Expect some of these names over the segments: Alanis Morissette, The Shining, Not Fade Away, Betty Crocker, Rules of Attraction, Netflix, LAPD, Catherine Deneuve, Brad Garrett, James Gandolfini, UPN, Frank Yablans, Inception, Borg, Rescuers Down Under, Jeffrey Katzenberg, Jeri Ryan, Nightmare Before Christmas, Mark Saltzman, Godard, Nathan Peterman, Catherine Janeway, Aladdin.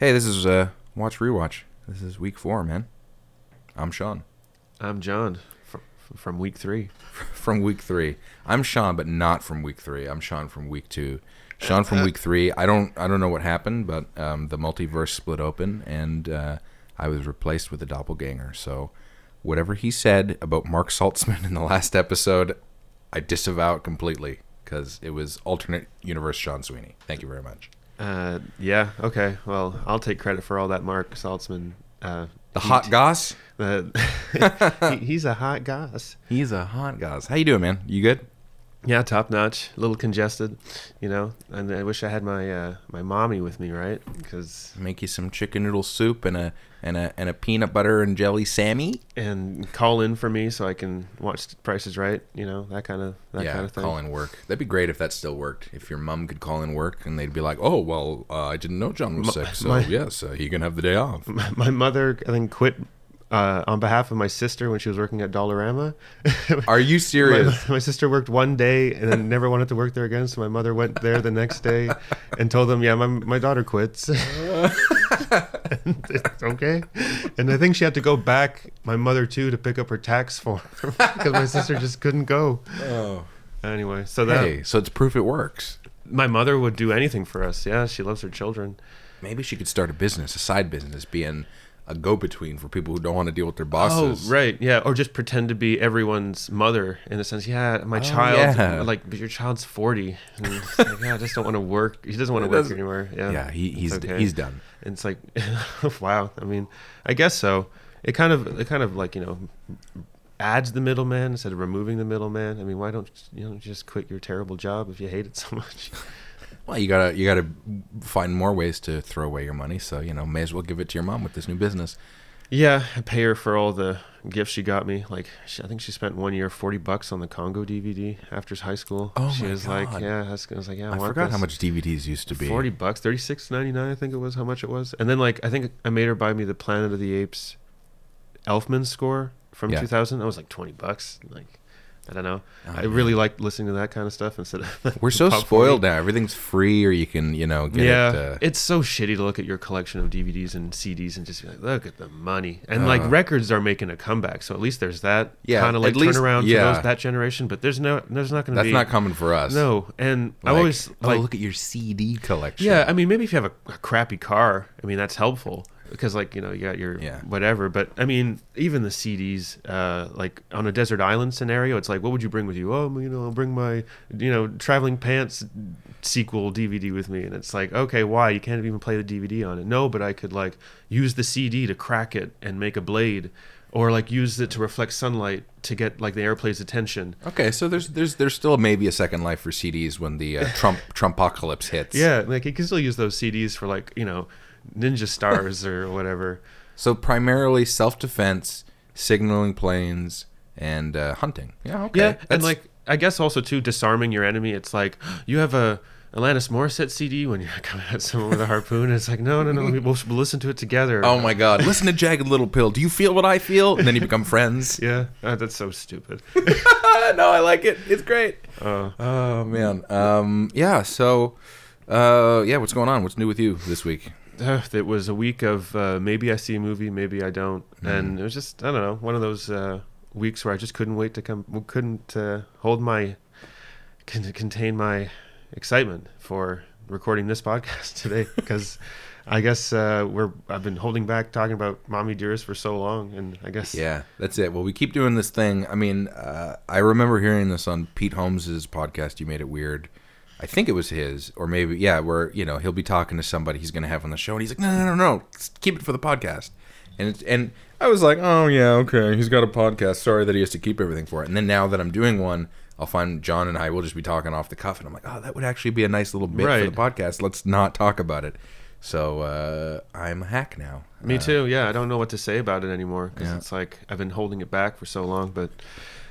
Hey, this is Watch Rewatch. This is week 4, man. I'm Sean. I'm John from week 3. From week 3. I'm Sean, but not from week 3. I'm Sean from week 2. Sean from week 3. I don't know what happened, but the multiverse split open, and I was replaced with a doppelganger. So whatever he said about Mark Saltzman in the last episode, I disavow it completely because it was alternate universe Sean Sweeney. Thank you very much. Yeah. Okay. Well, I'll take credit for all that. Mark Saltzman, the hot goss. He's a hot goss. He's a hot goss. How you doing, man? You good? Yeah, top notch. A little congested, you know. And I wish I had my my mommy with me, right? Because make you some chicken noodle soup and a peanut butter and jelly Sammy, and call in for me so I can watch Price is Right. You know, that kind of thing. Call in work. That'd be great if that still worked. If your mom could call in work and they'd be like, oh well, I didn't know John was sick, so yes, he can have the day off. My mother, I think, quit. On behalf of my sister when she was working at Dollarama. Are you serious? My sister worked one day and then never wanted to work there again, so my mother went there the next day and told them, yeah, my daughter quits. It's okay. And I think she had to go back, my mother too, to pick up her tax form because my sister just couldn't go. Oh. Anyway, so it's proof it works. My mother would do anything for us. Yeah, she loves her children. Maybe she could start a business, a side business, being a go-between for people who don't want to deal with their bosses. Oh, right, yeah. Or just pretend to be everyone's mother in the sense, my child, yeah. Like, but your child's 40. And it's like, I just don't want to work. He doesn't want to work anymore. Yeah, he's okay. He's done. And it's like, wow. I mean, I guess so. It kind of like, you know, adds the middleman instead of removing the middleman. I mean, why don't you just quit your terrible job if you hate it so much? Well, you gotta find more ways to throw away your money, so may as well give it to your mom with this new business. Yeah, I pay her for all the gifts she got me. Like, I think she spent one year $40 on the Congo DVD after high school. Oh, she my was God. Like, yeah, I was like, yeah, I want forgot this. How much DVDs used to be. $40, $36.99, I think it was how much it was. And then I think I made her buy me the Planet of the Apes, Elfman score from 2000. That was like $20. Like. I don't know. I really like listening to that kind of stuff instead of. We're so spoiled now. Everything's free, or you can, get it. Yeah, it's so shitty to look at your collection of DVDs and CDs and just be like, look at the money. And records are making a comeback, so at least there's that kind of turnaround for that generation. But there's not going to be. That's not coming for us. No, and I always look at your CD collection. Yeah, I mean, maybe if you have a crappy car, I mean that's helpful. Because, you got your whatever. But, I mean, even the CDs, on a desert island scenario, it's like, what would you bring with you? Oh, I'll bring my, Traveling Pants sequel DVD with me. And it's like, okay, why? You can't even play the DVD on it. No, but I could, use the CD to crack it and make a blade. Or, use it to reflect sunlight to get, the airplane's attention. Okay, so there's still maybe a second life for CDs when the Trumpocalypse hits. Yeah, you can still use those CDs for, ninja stars or whatever. So primarily self-defense, signaling planes, and hunting. Yeah, okay. Yeah, and I guess also too, disarming your enemy. It's like, you have a Alanis Morissette CD when you're coming at someone with a harpoon. And it's like, no, we'll listen to it together. Oh my God, listen to Jagged Little Pill. Do you feel what I feel? And then you become friends. Yeah, that's so stupid. No, I like it. It's great. Oh man. Yeah. So, yeah. What's going on? What's new with you this week? It was a week of maybe I see a movie, maybe I don't, and it was just, I don't know, one of those weeks where I just couldn't wait to contain my excitement for recording this podcast today, because I guess I've been holding back talking about Mommy Dearest for so long, and I guess that's it. Well, we keep doing this thing. I mean, I remember hearing this on Pete Holmes's podcast, You Made It Weird. I think it was his, or maybe, where, he'll be talking to somebody he's going to have on the show, and he's like, no, keep it for the podcast. And I was like, oh, yeah, okay, he's got a podcast. Sorry that he has to keep everything for it. And then now that I'm doing one, I'll find John and I will just be talking off the cuff, and I'm like, oh, that would actually be a nice little bit for the podcast. Let's not talk about it. So I'm a hack now. Me too, yeah. I don't know what to say about it anymore, because it's like I've been holding it back for so long, but...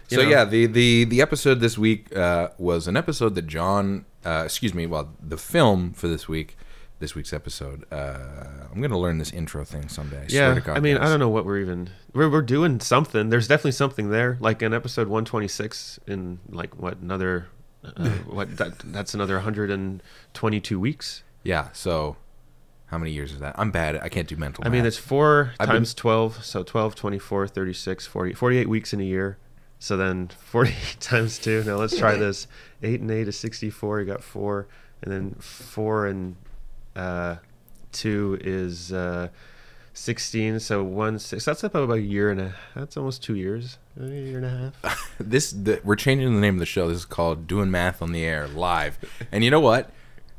the episode this week was an episode that John, the film for this week's episode. I'm going to learn this intro thing someday. I swear to God, I mean, I don't know what we're doing something. There's definitely something there, like in episode 126 in that's another 122 weeks. Yeah, so How many years is that? I'm bad. I can't do mental math. I mean, it's 4 times 12. So 12, 24, 36, 40, 48 weeks in a year. So then 40 times 2. Now let's try this. 8 and 8 is 64. You got 4. And then 4 and 2 is 16. So 1, 6. That's about a year and a half. That's almost 2 years. A year and a half. We're changing the name of the show. This is called Doing Math on the Air Live. And you know what?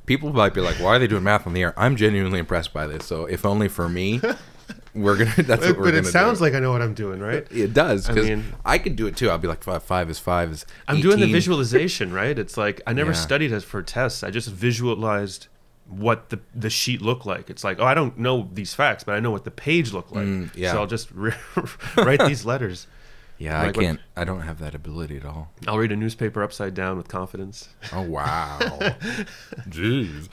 People might be like, why are they doing math on the air? I'm genuinely impressed by this. So if only for me, that's what we're going to do. But it sounds like I know what I'm doing, right? It does. Because I could do it too. I'll be like, five is 18. I'm doing the visualization, right? It's like, I never studied it for tests. I just visualized what the sheet looked like. It's like, oh, I don't know these facts, but I know what the page looked like. So I'll just write these letters. Yeah, like I can't. I don't have that ability at all. I'll read a newspaper upside down with confidence. Oh wow, jeez.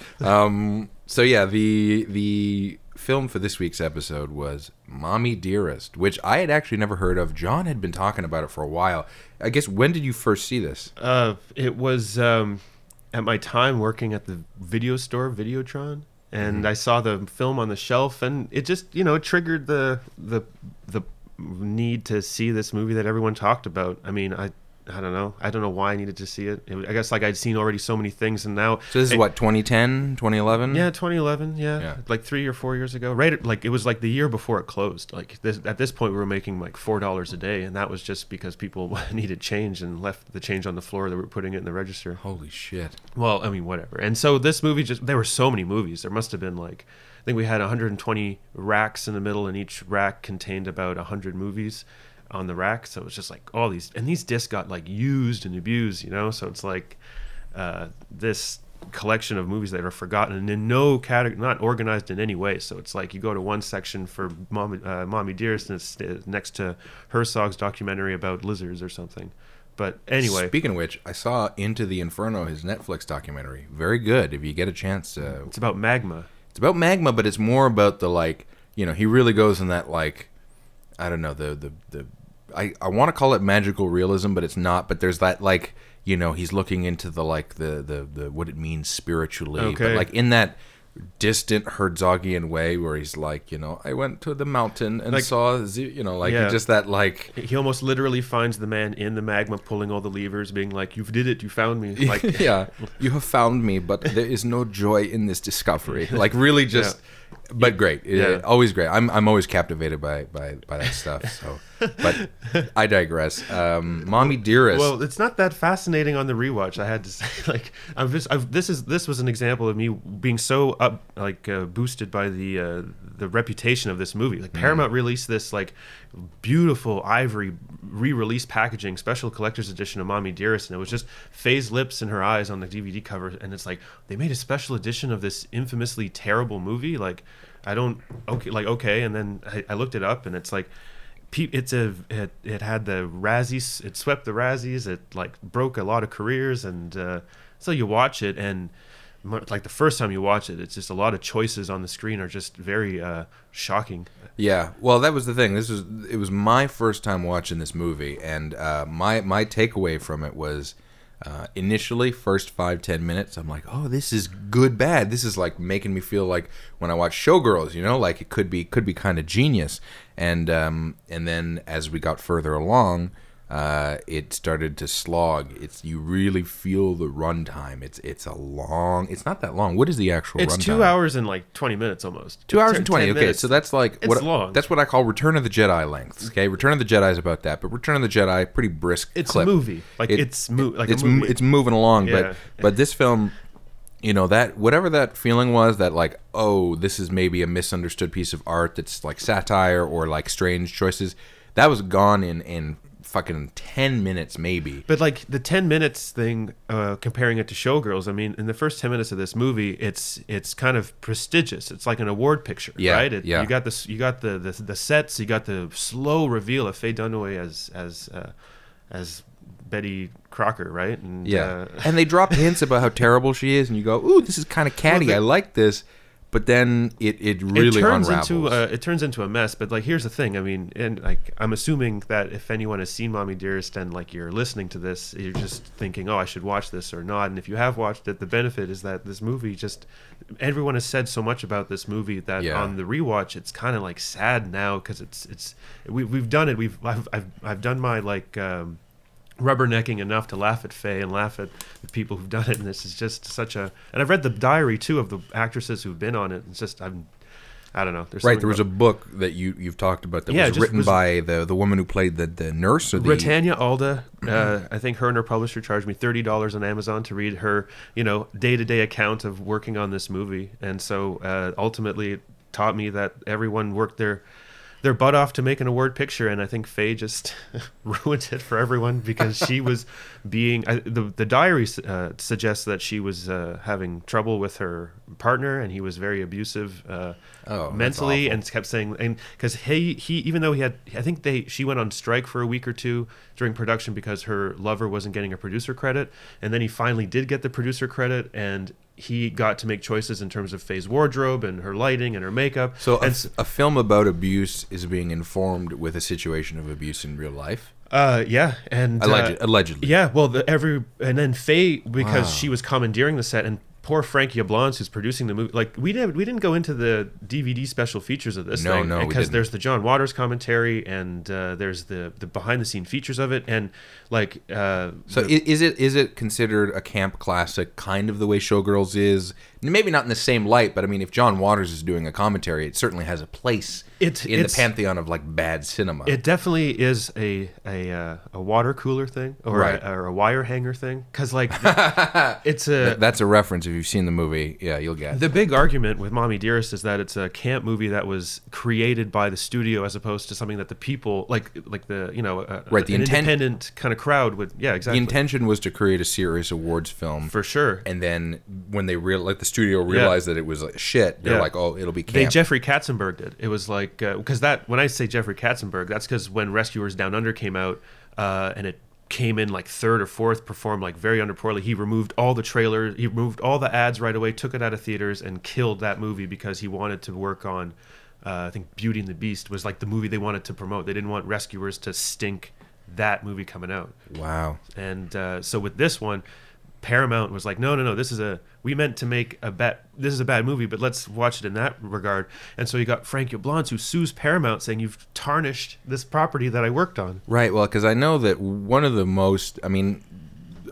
So yeah, the film for this week's episode was "Mommy Dearest," which I had actually never heard of. John had been talking about it for a while. I guess when did you first see this? It was at my time working at the video store, Videotron, and I saw the film on the shelf, and it just triggered the need to see this movie that everyone talked about. I mean, I don't know. I don't know why I needed to see it. I guess like I'd seen already so many things, and now. So this is 2010, 2011? Yeah, 2011. Yeah, like 3 or 4 years ago. Right, it was like the year before it closed. Like this, at this point, we were making like $4 a day, and that was just because people needed change and left the change on the floor. They were putting it in the register. Holy shit. Well, I mean, whatever. And so this movie there were so many movies. There must have been I think we had 120 racks in the middle, and each rack contained about 100 movies on the rack. So it was just like all these, and these discs got used and abused, So it's this collection of movies that are forgotten and in no category, not organized in any way. So it's like you go to one section for Mommy Dearest, and it's next to Herzog's documentary about lizards or something. But anyway. Speaking of which, I saw Into the Inferno, his Netflix documentary. Very good if you get a chance. It's about magma. It's about magma, but it's more about the he really goes in that I don't know, the I want to call it magical realism, but it's not. But there's that he's looking into the the what it means spiritually, okay. But in that distant Herzogian way where he's I went to the mountain and saw just that he almost literally finds the man in the magma pulling all the levers, being you did it, you found me. You have found me, but there is no joy in this discovery. Really just. Yeah. But great, always great. I'm always captivated by that stuff. So, but I digress. Mommy Dearest. Well, it's not that fascinating on the rewatch. I had to say, this was an example of me being so boosted by the reputation of this movie. Paramount released this beautiful ivory re-release packaging, special collector's edition of Mommy Dearest, and it was just Faye's lips and her eyes on the DVD cover, and it's they made a special edition of this infamously terrible movie. And then I looked it up, and it's it had the Razzies, it swept the Razzies, it broke a lot of careers, and so you watch it, and the first time you watch it, it's just a lot of choices on the screen are just very shocking. Yeah, well, that was the thing. It was my first time watching this movie, and my takeaway from it was. Initially, first 5-10 minutes, I'm oh, this is good bad. This is making me feel like when I watch Showgirls, it could be kind of genius. And then as we got further along, it started to slog. You really feel the runtime. It's a long. It's not that long. What is the actual? It's runtime? 2 hours and 20 minutes almost. 2 hours and 20. Okay, minutes. So that's it's long. That's what I call Return of the Jedi lengths. Okay, Return of the Jedi is about that, but Return of the Jedi pretty brisk. It's clip. A movie. It's a movie. It's moving along, yeah. but this film. That whatever that feeling was that oh, this is maybe a misunderstood piece of art that's satire or strange choices, that was gone in fucking 10 minutes maybe. But the 10 minutes thing, comparing it to Showgirls, I mean, in the first 10 minutes of this movie, it's kind of prestigious. It's like an award picture, right? You got this, you got the sets, you got the slow reveal of Faye Dunaway as Betty Crocker, right? And they drop hints about how terrible she is, and you go, ooh, this is kind of catty. I like this. But then it really unravels. It turns into a mess. But like, here's the thing. I mean, and like, I'm assuming that if anyone has seen Mommy Dearest and like you're listening to this, you're just thinking, oh, I should watch this or not. And if you have watched it, the benefit is that this movie just, everyone has said so much about this movie that on the rewatch, it's kind of like sad now because we've done it. I've done my like. Rubbernecking enough to laugh at Faye and laugh at the people who've done it, and this is just such a. And I've read the diary too of the actresses who've been on it. It's just I don't know. There was a book that you've talked about that was written by the woman who played the nurse. Rutanya Alda. I think her and her publisher charged me $30 on Amazon to read her, day-to-day account of working on this movie, and so ultimately it taught me that everyone worked their butt off to make an award picture, and I think Faye just ruined it for everyone because she was the diary suggests that she was having trouble with her partner, and he was very abusive mentally, and kept saying, and because he even though he had, I think she went on strike for a week or two during production because her lover wasn't getting a producer credit, and then he finally did get the producer credit, and he got to make choices in terms of Faye's wardrobe and her lighting and her makeup. So a film about abuse is being informed with a situation of abuse in real life? Yeah. And allegedly. Yeah, well, then Faye, because she was commandeering the set, and poor Frank Yablans, who's producing the movie, like we didn't go into the DVD special features of this thing. No, because there's the John Waters commentary and there's the behind the scene features of it, and like. Is it considered a camp classic, kind of the way Showgirls is? Maybe not in the same light, but I mean, if John Waters is doing a commentary, it certainly has a place in the pantheon of like bad cinema. It definitely is a water cooler thing or a wire hanger thing, because like that's a reference. If you've seen the movie, yeah, you'll get it. The big argument with Mommy Dearest is that it's a camp movie that was created by the studio as opposed to something that the people independent kind of crowd would. Yeah, exactly. The intention was to create a serious awards film for sure, and then when they the studio realized that it was like shit, they're like, oh, it'll be camp. Jeffrey Katzenberg did. It was like because that when I say Jeffrey Katzenberg, that's because when Rescuers Down Under came out and it came in like third or fourth, performed like very poorly. He removed all the trailers, he removed all the ads right away, took it out of theaters, and killed that movie because he wanted to work on, I think Beauty and the Beast was like the movie they wanted to promote. They didn't want Rescuers to stink that movie coming out. Wow. And so with this one, Paramount was like, no, we meant to make this is a bad movie, but let's watch it in that regard. And so you got Frank Yablans, who sues Paramount saying, you've tarnished this property that I worked on. Right, well, because I know that one of the most, I mean,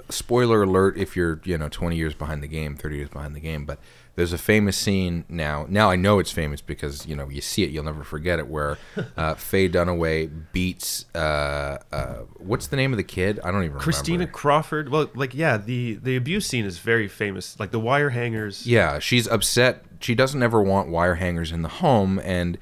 spoiler alert if you're, 20 years behind the game, 30 years behind the game, but there's a famous scene now. Now I know it's famous because, you see it, you'll never forget it, where Faye Dunaway beats, what's the name of the kid? I don't even remember. Christina Crawford. Well, like, yeah, the abuse scene is very famous. Like the wire hangers. Yeah, she's upset. She doesn't ever want wire hangers in the home, and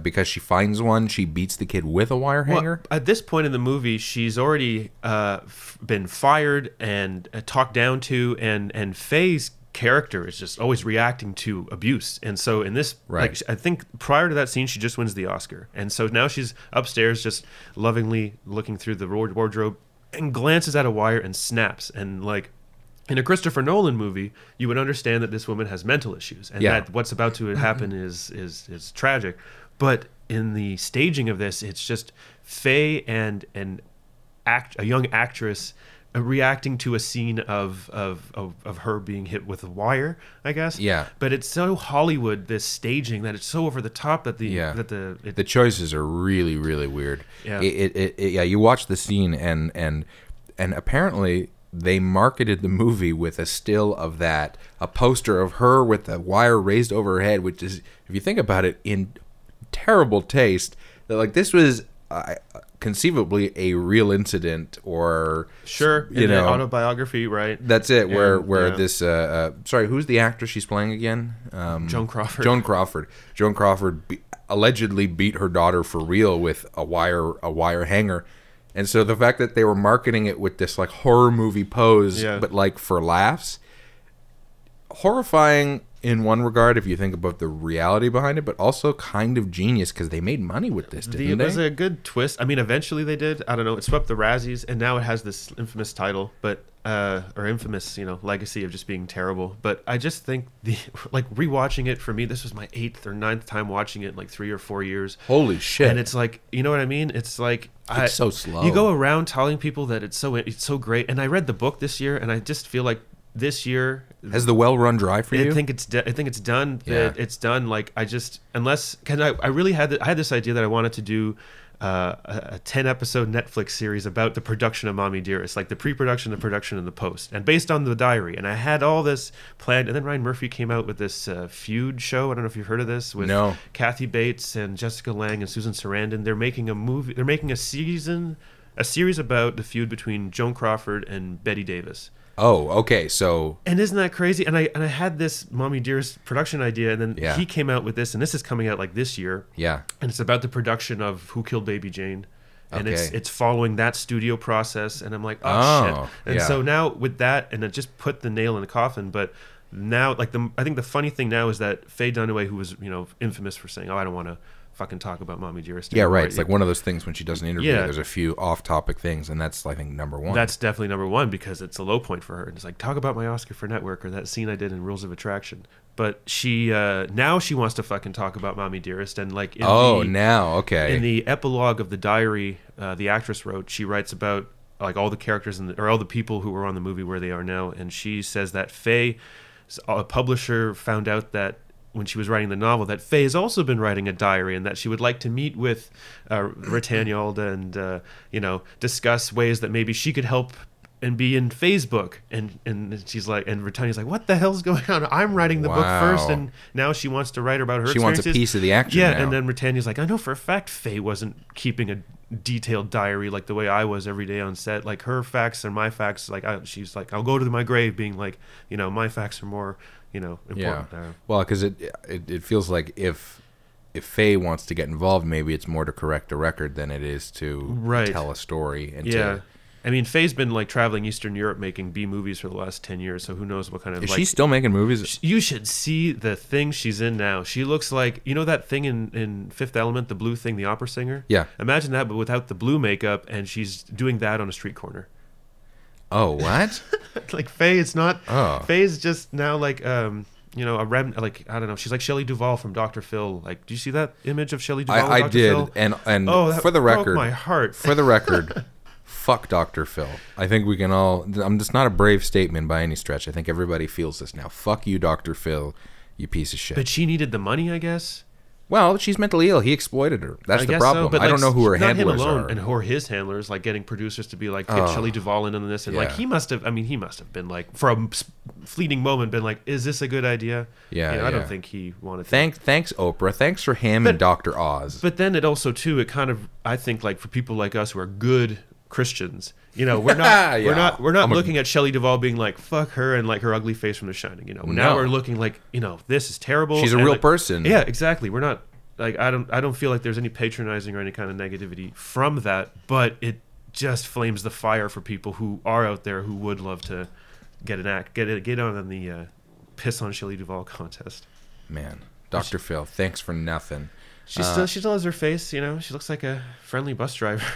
because she finds one, she beats the kid with a wire hanger. Well, at this point in the movie, she's already been fired and talked down to, and Faye's character is just always reacting to abuse. And so in this, I think prior to that scene, she just wins the Oscar. And so now she's upstairs just lovingly looking through the wardrobe and glances at a wire and snaps. And like, in a Christopher Nolan movie, you would understand that this woman has mental issues and that what's about to happen is tragic. But in the staging of this, it's just Faye and a young actress reacting to a scene of her being hit with a wire, I guess. Yeah. But it's so Hollywood, this staging, that it's so over the top that the choices are really, really weird. Yeah. You watch the scene and apparently they marketed the movie with a still of that, a poster of her with the wire raised over her head, which is, if you think about it, in terrible taste. Like, this was conceivably a real incident, or autobiography, right? That's it. Where this who's the actress she's playing again? Joan Crawford. Joan Crawford allegedly beat her daughter for real with a wire hanger. And so the fact that they were marketing it with this like horror movie pose, but like for laughs, horrifying in one regard if you think about the reality behind it, but also kind of genius because they made money with this, didn't they? It was a good twist. I mean, eventually they did. I don't know. It swept the Razzies, and now it has this infamous title, but or infamous, you know, legacy of just being terrible. But I just think the rewatching it for me, this was my 8th or 9th time watching it in like 3 or 4 years. Holy shit! And it's like, you know what I mean? It's like it's so slow. You go around telling people that it's so great. And I read the book this year, and I just feel like this year has the well run dry for you. I think it's done. Yeah. It's done. Like I just I had this idea that I wanted to do. A 10-episode Netflix series about the production of Mommy Dearest, like the pre-production, the production, and the post, and based on the diary. And I had all this planned, and then Ryan Murphy came out with this feud show. I don't know if you've heard of this with Kathy Bates and Jessica Lange and Susan Sarandon. They're making a movie. They're making a series about the feud between Joan Crawford and Bette Davis. Oh, okay. So, and isn't that crazy? And I had this Mommy Dearest production idea, and then he came out with this, and this is coming out like this year. Yeah, and it's about the production of Who Killed Baby Jane, and it's following that studio process. And I'm like, oh shit! And so now with that, and it just put the nail in the coffin. But now, like I think the funny thing now is that Faye Dunaway, who was infamous for saying, "Oh, I don't want to fucking talk about Mommy Dearest." Yeah, right. It's like one of those things when she does an interview, there's a few off-topic things, and that's, I think, number one. That's definitely number one because it's a low point for her. And it's like, talk about my Oscar for Network or that scene I did in Rules of Attraction. But she, now she wants to fucking talk about Mommy Dearest. And like, in the epilogue of the diary the actress wrote, she writes about like all the characters or all the people who were on the movie where they are now. And she says that Faye, a publisher, found out that when she was writing the novel, that Faye has also been writing a diary, and that she would like to meet with Rutanya Alda and discuss ways that maybe she could help and be in Faye's book. And she's like, and Rutanya's like, what the hell's going on? I'm writing the book first, and now she wants to write about her experiences. She wants a piece of the action. Yeah, now. And then Rutanya's like, I know for a fact Faye wasn't keeping a detailed diary like the way I was every day on set. Like her facts and my facts. Like she's like, I'll go to my grave being like, my facts are more. Important. Yeah. Well, because it feels like if Faye wants to get involved, maybe it's more to correct a record than it is to tell a story. And Faye's been like traveling Eastern Europe making B movies for the last 10 years, so who knows what kind of. Is she still making movies? You should see the thing she's in now. She looks like that thing in Fifth Element, the blue thing, the opera singer. Yeah. Imagine that, but without the blue makeup, and she's doing that on a street corner. Oh, what? Like Faye, it's not. Oh. Faye's just now like a like I don't know. She's like Shelley Duvall from Dr. Phil. Like, do you see that image of Shelley Duvall? I did, Phil? and that for the record, broke my heart. For the record, fuck Dr. Phil. I think we can all. It's not a brave statement by any stretch. I think everybody feels this now. Fuck you, Dr. Phil. You piece of shit. But she needed the money, I guess. Well, she's mentally ill. He exploited her. That's the problem. So, but I don't know who her handlers are. And who are his handlers, like getting producers to be like, get Shelley Duvall in on this. And like, he must have been like, for a fleeting moment, been like, is this a good idea? Yeah. I don't think he wanted to. Thanks, Oprah. Thanks for him and Dr. Oz. But then it also, too, it kind of, I think, like for people like us who are good Christians, we're not looking at Shelley Duvall being like fuck her and like her ugly face from The Shining. Now we're looking like this is terrible. She's a real person. Yeah, exactly. We're not like I don't feel like there's any patronizing or any kind of negativity from that, but it just flames the fire for people who are out there who would love to get on the piss on Shelley Duvall contest. Man, Dr. Phil, thanks for nothing. She still has her face. She looks like a friendly bus driver.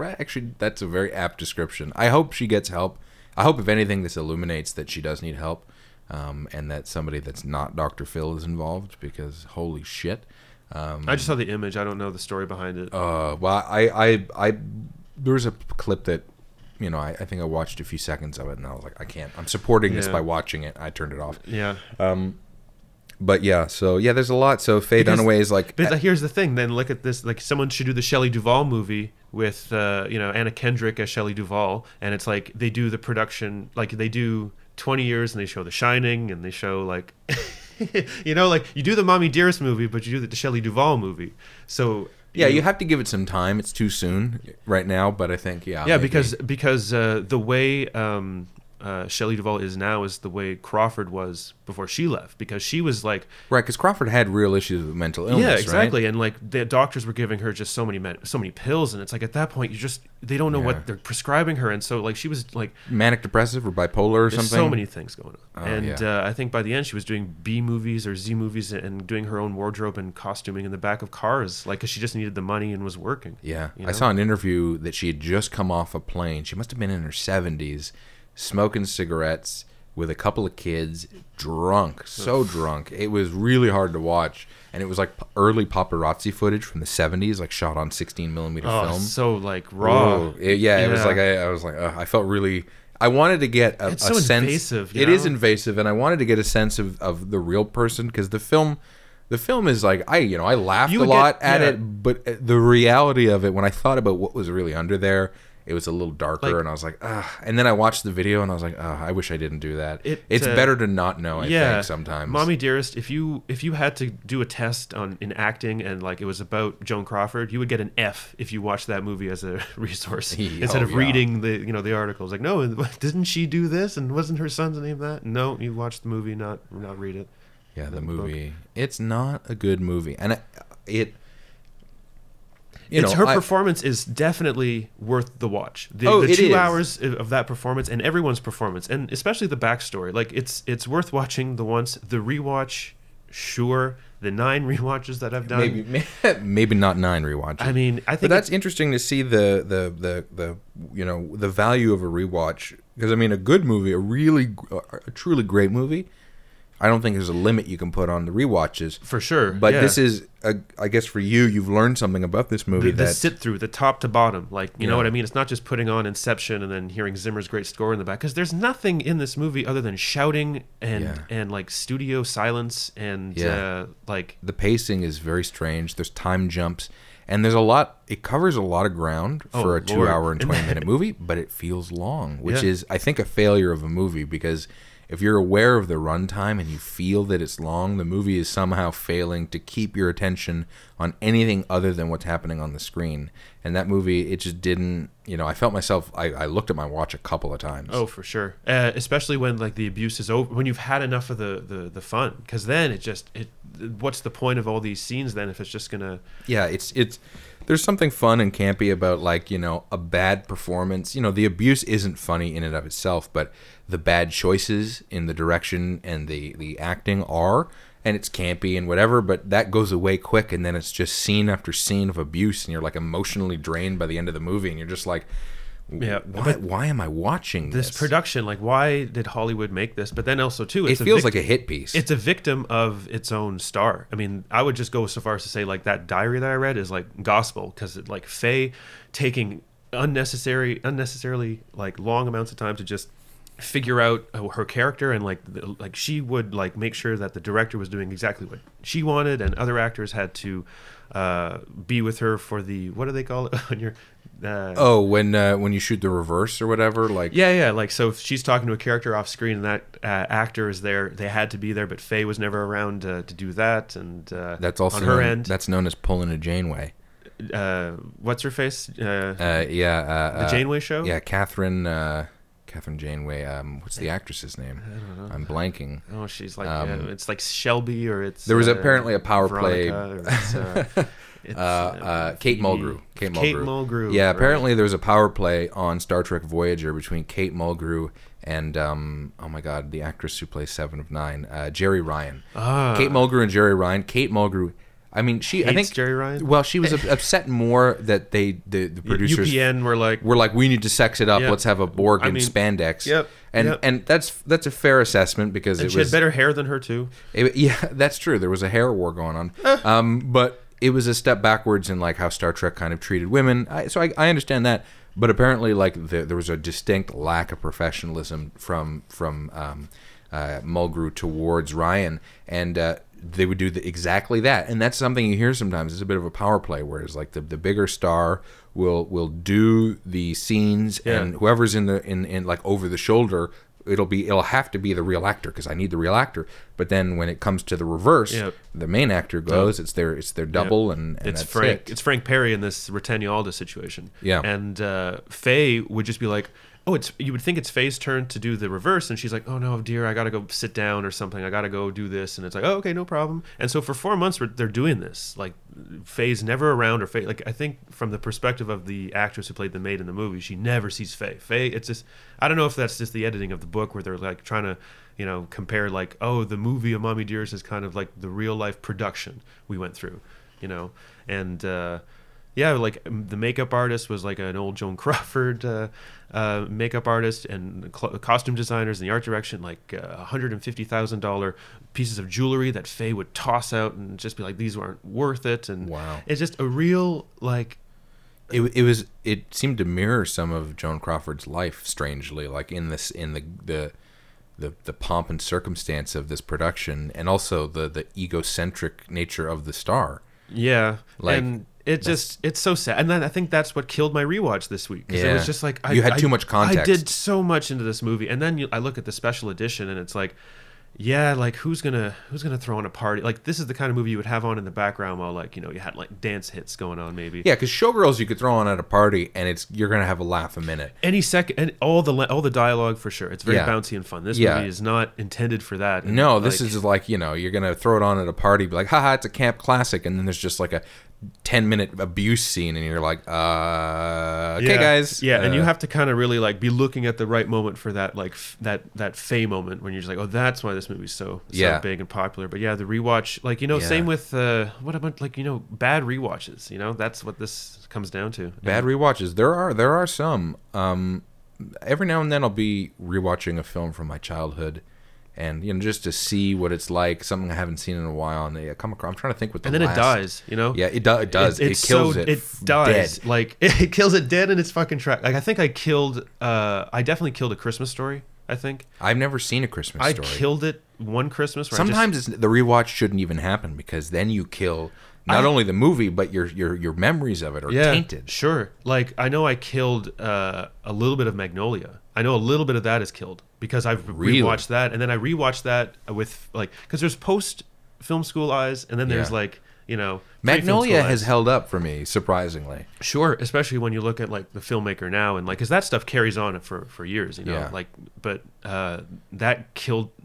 Actually, that's a very apt description. I hope she gets help. I hope, if anything, this illuminates that she does need help, and that somebody that's not Dr. Phil is involved, because holy shit. I just saw the image. I don't know the story behind it. There was a clip that, I think I watched a few seconds of it, and I was like, I can't. I'm supporting this by watching it. I turned it off. Yeah. But yeah, so yeah, there's a lot. So Faye Dunaway is like. But here's the thing. Then look at this. Like someone should do the Shelley Duvall movie with Anna Kendrick as Shelley Duvall, and it's like they do the production, like they do 20 years, and they show The Shining, and they show like, like you do the Mommy Dearest movie, but you do the Shelley Duvall movie. So. Yeah, you have to give it some time. It's too soon right now, but I think maybe. because the way. Shelley Duvall is now is the way Crawford was before she left, because she was like... Right, because Crawford had real issues with mental illness, yeah, exactly. Right? And like the doctors were giving her just so many pills, and it's like at that point, you just... They don't know what they're prescribing her, and so like she was like... Manic depressive or bipolar or something? There's so many things going on. I think by the end, she was doing B movies or Z movies and doing her own wardrobe and costuming in the back of cars, like because she just needed the money and was working. Yeah, you know? I saw an interview that she had just come off a plane. She must have been in her 70s. Smoking cigarettes with a couple of kids, drunk, so drunk. It was really hard to watch. And it was like early paparazzi footage from the 70s, like shot on 16mm film. Oh, so like raw. Ooh, it was like, I was like, I felt really, I wanted to get a sense. Invasive, it is invasive. And I wanted to get a sense of the real person, because the film is like, I laughed a lot at it, but the reality of it, when I thought about what was really under there, it was a little darker, and I was like, ah. And then I watched the video, and I was like, ah, I wish I didn't do that. It's better to not know, I think, sometimes. Mommy Dearest, if you had to do a test in acting, and like it was about Joan Crawford, you would get an F if you watched that movie as a resource instead of reading the articles. Like, no, didn't she do this? And wasn't her son's name that? No, you watched the movie, not read it. Yeah, the movie. Book. It's not a good movie, and it her performance is definitely worth the watch. The 2 hours of that performance, and everyone's performance, and especially the backstory. Like it's worth watching the once, the rewatch, sure. The 9 rewatches that I've done, maybe not 9 rewatches. I mean, I think, but that's interesting to see the value of a rewatch, because I mean, a good movie, a truly great movie, I don't think there's a limit you can put on the rewatches. For sure. But this is, I guess for you, you've learned something about this movie. The sit-through, the top to bottom. Like, you know what I mean? It's not just putting on Inception and then hearing Zimmer's great score in the back. Because there's nothing in this movie other than shouting and like studio silence and like... The pacing is very strange. There's time jumps. And there's a lot, it covers a lot of ground for a 2 hour and 20 minute movie, but it feels long, which is, I think, a failure of a movie, because... If you're aware of the runtime and you feel that it's long, the movie is somehow failing to keep your attention on anything other than what's happening on the screen. And that movie, it just didn't, I felt myself, I looked at my watch a couple of times. Oh, for sure. Especially when like the abuse is over, when you've had enough of the fun. Because then what's the point of all these scenes then if it's just going to... Yeah, it's there's something fun and campy about like, a bad performance. The abuse isn't funny in and of itself, but... the bad choices in the direction and the acting are, and it's campy and whatever, but that goes away quick, and then it's just scene after scene of abuse, and you're like emotionally drained by the end of the movie, and you're just like, why am I watching this production? Like, why did Hollywood make this? But then also too, it feels like a hit piece. It's a victim of its own star. I mean, I would just go so far as to say like that diary that I read is like gospel, because like Faye taking unnecessarily like long amounts of time to just figure out her character, and like she would like make sure that the director was doing exactly what she wanted, and other actors had to be with her for the, what do they call it on your when you shoot the reverse or whatever, like like, so if she's talking to a character off screen and that actor is there, they had to be there, but Faye was never around to do that, and that's also on her end. That's known as pulling a Janeway. What's her face? The Janeway show. Yeah, Catherine Janeway. What's the actress's name? I don't know. I'm blanking. Oh, she's like it's like Shelby, or it's. There was apparently a power Veronica play. Kate Mulgrew. Kate Mulgrew. Yeah, apparently there was a power play on Star Trek Voyager between Kate Mulgrew and the actress who plays Seven of Nine, Jeri Ryan. Kate Mulgrew and Jeri Ryan. Kate Mulgrew. I mean, I think Jeri Ryan. Well, she was upset more that the producers UPN were like, we need to sex it up. Yep. Let's have a Borg in spandex. Yep. And that's a fair assessment, because and it she was had better hair than her too. That's true. There was a hair war going on, but it was a step backwards in like how Star Trek kind of treated women. So I understand that, but apparently like there was a distinct lack of professionalism from Mulgrew towards Ryan, and. They would do exactly that, and that's something you hear sometimes. It's a bit of a power play, whereas like the bigger star will do the scenes, and whoever's in like over the shoulder, it'll have to be the real actor, because I need the real actor. But then when it comes to the reverse, the main actor goes. Yep. It's their double, and it's that's Frank. It's Frank Perry in this Rutanya Alda situation. Yeah, and Faye would just be like, oh, it's, you would think it's Faye's turn to do the reverse, and she's like, oh no, dear, I gotta go sit down or something, I gotta go do this, and it's like, oh, okay, no problem. And so for 4 months they're doing this, like Faye's never around, or Faye, like, I think from the perspective of the actress who played the maid in the movie, she never sees Faye. It's just, I don't know if that's just the editing of the book where they're like trying to, you know, compare like, oh, the movie of Mommy Dearest is kind of like the real life production we went through, you know. And yeah, like the makeup artist was like an old Joan Crawford makeup artist, and costume designers and the art direction, like $150,000 pieces of jewelry that Faye would toss out and just be like, these weren't worth it. And wow, it's just a real, like, it seemed to mirror some of Joan Crawford's life strangely, like in this, in the pomp and circumstance of this production, and also the egocentric nature of the star. Yeah, like. And it just, it's so sad. And then I think that's what killed my rewatch this week. Yeah. It was just like, you had too much context. I did so much into this movie. And then I look at the special edition and it's like, yeah, like who's gonna throw on a party? Like, this is the kind of movie you would have on in the background while, like, you know, you had like dance hits going on maybe. Yeah, because Showgirls you could throw on at a party and it's, you're gonna have a laugh a minute. Any second, and all the dialogue for sure. It's very bouncy and fun. This movie is not intended for that. And no, this is like, you know, you're gonna throw it on at a party, be like, haha, it's a camp classic, and then there's just like a 10-minute abuse scene and you're like, okay, guys. Yeah, and you have to kind of really like be looking at the right moment for that, like that Faye moment when you're just like, oh, that's why this movie's so big and popular. But yeah, the rewatch, like, you know, same with what about, like, you know, bad rewatches, you know, that's what this comes down to. Bad rewatches. There are some. Every now and then I'll be rewatching a film from my childhood, and, you know, just to see what it's like, something I haven't seen in a while, and I come across, I'm trying to think what the last... And then it dies, you know? Yeah, it does. It kills it. It dies. Dead. Like, it kills it dead in its fucking track. Like, I think I definitely killed A Christmas Story, I think. I've never seen A Christmas Story. I killed it one Christmas. Sometimes the rewatch shouldn't even happen, because then you kill not only the movie, but your memories of it are tainted. Sure. Like, I know I killed a little bit of Magnolia. I know a little bit of that is killed because I've rewatched that, and then I rewatched that with, like, because there's post film school eyes, and then there's like, you know, Magnolia has held up for me surprisingly. Sure, especially when you look at like the filmmaker now, and like, because that stuff carries on for years, you know. Yeah. Like, but that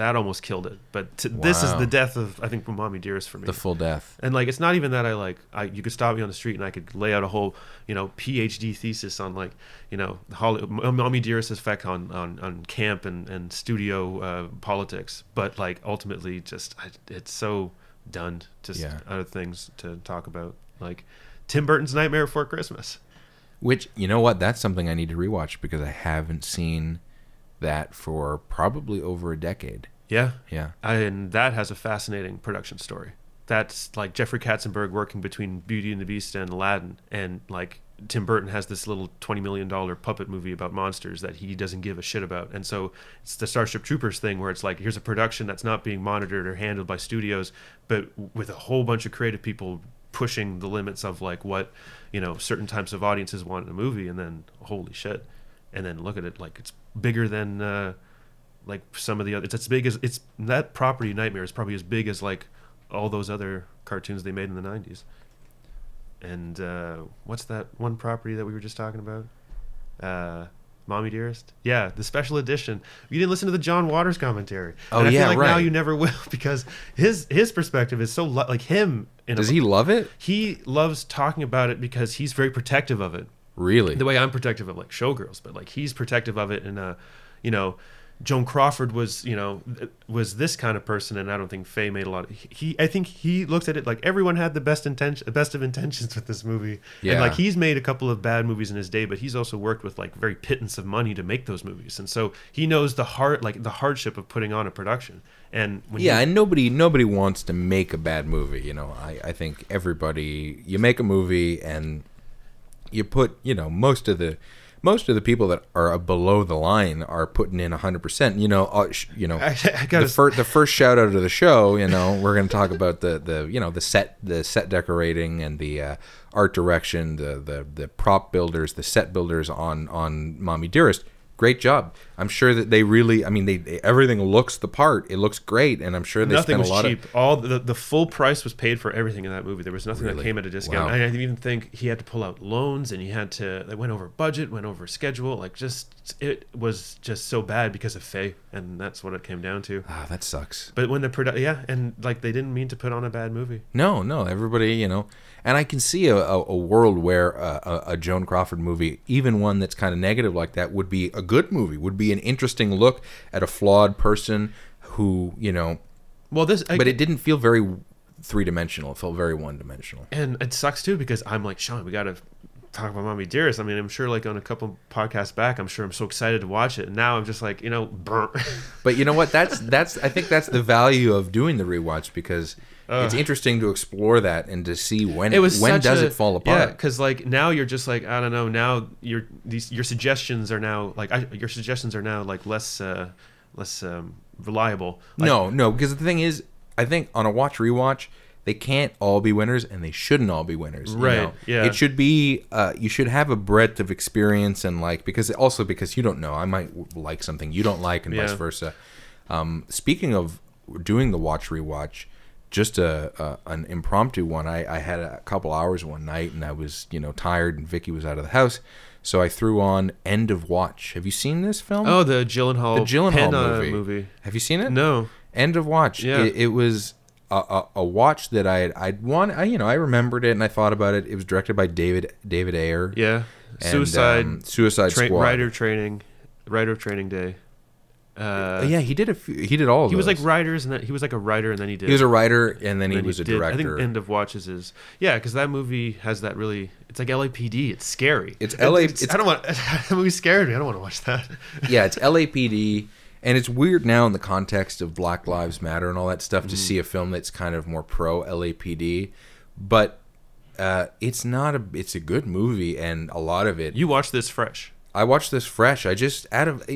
almost killed it. But this is the death of, I think, Mommy Dearest for me. The full death. And like, it's not even that you could stop me on the street and I could lay out a whole, you know, PhD thesis on, like, you know, Mommy Dearest's effect on camp and studio politics. But like, ultimately, just it's so done. Just other things to talk about, like Tim Burton's Nightmare Before Christmas, which, you know what, that's something I need to rewatch because I haven't seen that for probably over a decade. Yeah And that has a fascinating production story. That's like Jeffrey Katzenberg working between Beauty and the Beast and Aladdin, and like Tim Burton has this little $20 million puppet movie about monsters that he doesn't give a shit about. And so it's the Starship Troopers thing where it's like, here's a production that's not being monitored or handled by studios, but with a whole bunch of creative people pushing the limits of like what, you know, certain types of audiences want in a movie. And then, holy shit. And then look at it, like, it's bigger than like some of the other, it's as big as, it's, that property, Nightmare, is probably as big as like all those other cartoons they made in the 90s. And what's that one property that we were just talking about? Mommy Dearest? Yeah, the special edition. You didn't listen to the John Waters commentary. Oh, and I feel like now you never will, because his perspective is so... like him... Does he love it? He loves talking about it because he's very protective of it. Really? The way I'm protective of, like, Showgirls, but, like, he's protective of it. And, you know, Joan Crawford was, you know, was this kind of person, and I don't think Faye made a lot of... I think he looks at it like everyone had the best of intentions with this movie. Yeah. And, like, he's made a couple of bad movies in his day, but he's also worked with, like, very pittance of money to make those movies. And so he knows the hardship of putting on a production. And when and nobody wants to make a bad movie, you know. I think everybody... You make a movie and you put, you know, most of the people that are below the line are putting in 100%. You know, the first shout out of the show. You know, we're going to talk about the you know, the set decorating and the art direction, the prop builders, the set builders on Mommy Dearest. Great job. I'm sure that they really, I mean, they everything looks the part. It looks great, and I'm sure they nothing spent was a lot cheap. Of... All the full price was paid for everything in that movie. There was nothing that came at a discount. Wow. I even think he had to pull out loans, and he had to... They went over budget, went over schedule. Like, just... It was just so bad because of Faye, and that's what it came down to. Ah, that sucks. But when the... Yeah, and, like, they didn't mean to put on a bad movie. No, everybody, you know... And I can see a world where a Joan Crawford movie, even one that's kind of negative like that, would be a good movie, would be an interesting look at a flawed person who, you know... Well, this... But it didn't feel very three-dimensional. It felt very one-dimensional. And it sucks, too, because I'm like, Sean, we got to talk about Mommy Dearest. I mean, I'm sure, like, on a couple podcasts back, I'm sure I'm so excited to watch it. And now I'm just like, you know, burnt. But you know what? That's I think that's the value of doing the rewatch, because... It's interesting to explore that and to see when it fall apart. Yeah, because like now you're just like, I don't know. Now your suggestions are now like less less reliable. Like, no, because the thing is, I think on a watch rewatch, they can't all be winners, and they shouldn't all be winners. Right. You know? Yeah. It should be. You should have a breadth of experience and like because you don't know. I might like something you don't like, and vice versa. Speaking of doing the watch rewatch. Just an impromptu one. I had a couple hours one night, and I was tired, and Vicky was out of the house, so I threw on End of Watch. Have you seen this film? Oh, the Gyllenhaal movie. Have you seen it? No. End of Watch. Yeah. It was a watch that I remembered it, and I thought about it. It was directed by David Ayer. Yeah. And, Suicide Squad. Writer Training Day. He did all of those. He was like writers, and then he was like a writer, and then he did. He was a writer, and then he was a director. I think End of Watch is because that movie has that really. It's like LAPD. It's scary. It's LAPD. I don't want that movie scared me. I don't want to watch that. Yeah, it's LAPD, and it's weird now in the context of Black Lives Matter and all that stuff to see a film that's kind of more pro LAPD, but it's not it's a good movie, and a lot of it. You watch this fresh. I watched this fresh. It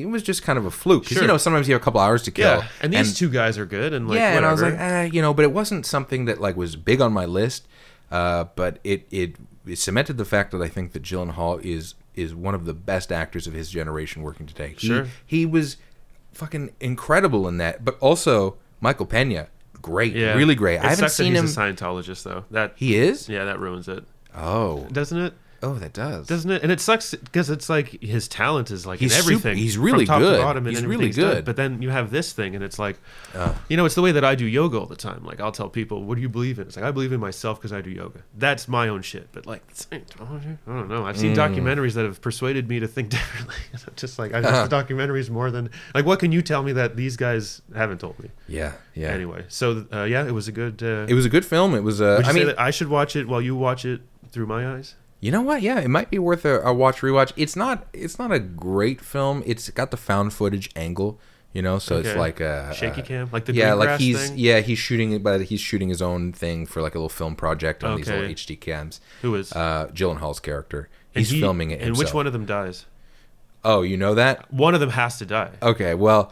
was just kind of a fluke because sometimes you have a couple hours to kill. Yeah, and these two guys are good and and I was like, but it wasn't something that like was big on my list. But it cemented the fact that I think that Gyllenhaal is one of the best actors of his generation working today. He was fucking incredible in that, but also Michael Peña, great, really great. I haven't seen him. He's a Scientologist though. He is. Yeah, that ruins it. Oh, doesn't it? Oh, that does. Doesn't it? And it sucks because it's like his talent is like in everything. He's really good. From top to bottom and everything's really good. But then you have this thing and it's like, it's the way that I do yoga all the time. Like I'll tell people, what do you believe in? It's like, I believe in myself because I do yoga. That's my own shit. But like, I don't know. I've seen documentaries that have persuaded me to think differently. Just like, I watch documentaries more than, like, what can you tell me that these guys haven't told me? Yeah. Yeah. Anyway. So, it was a good. It was a good film. It was, would you say that I should watch it while you watch it through my eyes? You know what? Yeah, it might be worth a watch rewatch. It's not a great film. It's got the found footage angle, so it's like a shaky cam, like the like he's thing? He's shooting it, but he's shooting his own thing for like a little film project on these little HD cams. Who is Gyllenhaal's character? He's filming it himself. And which one of them dies? Oh, you know that? One of them has to die. Okay, well,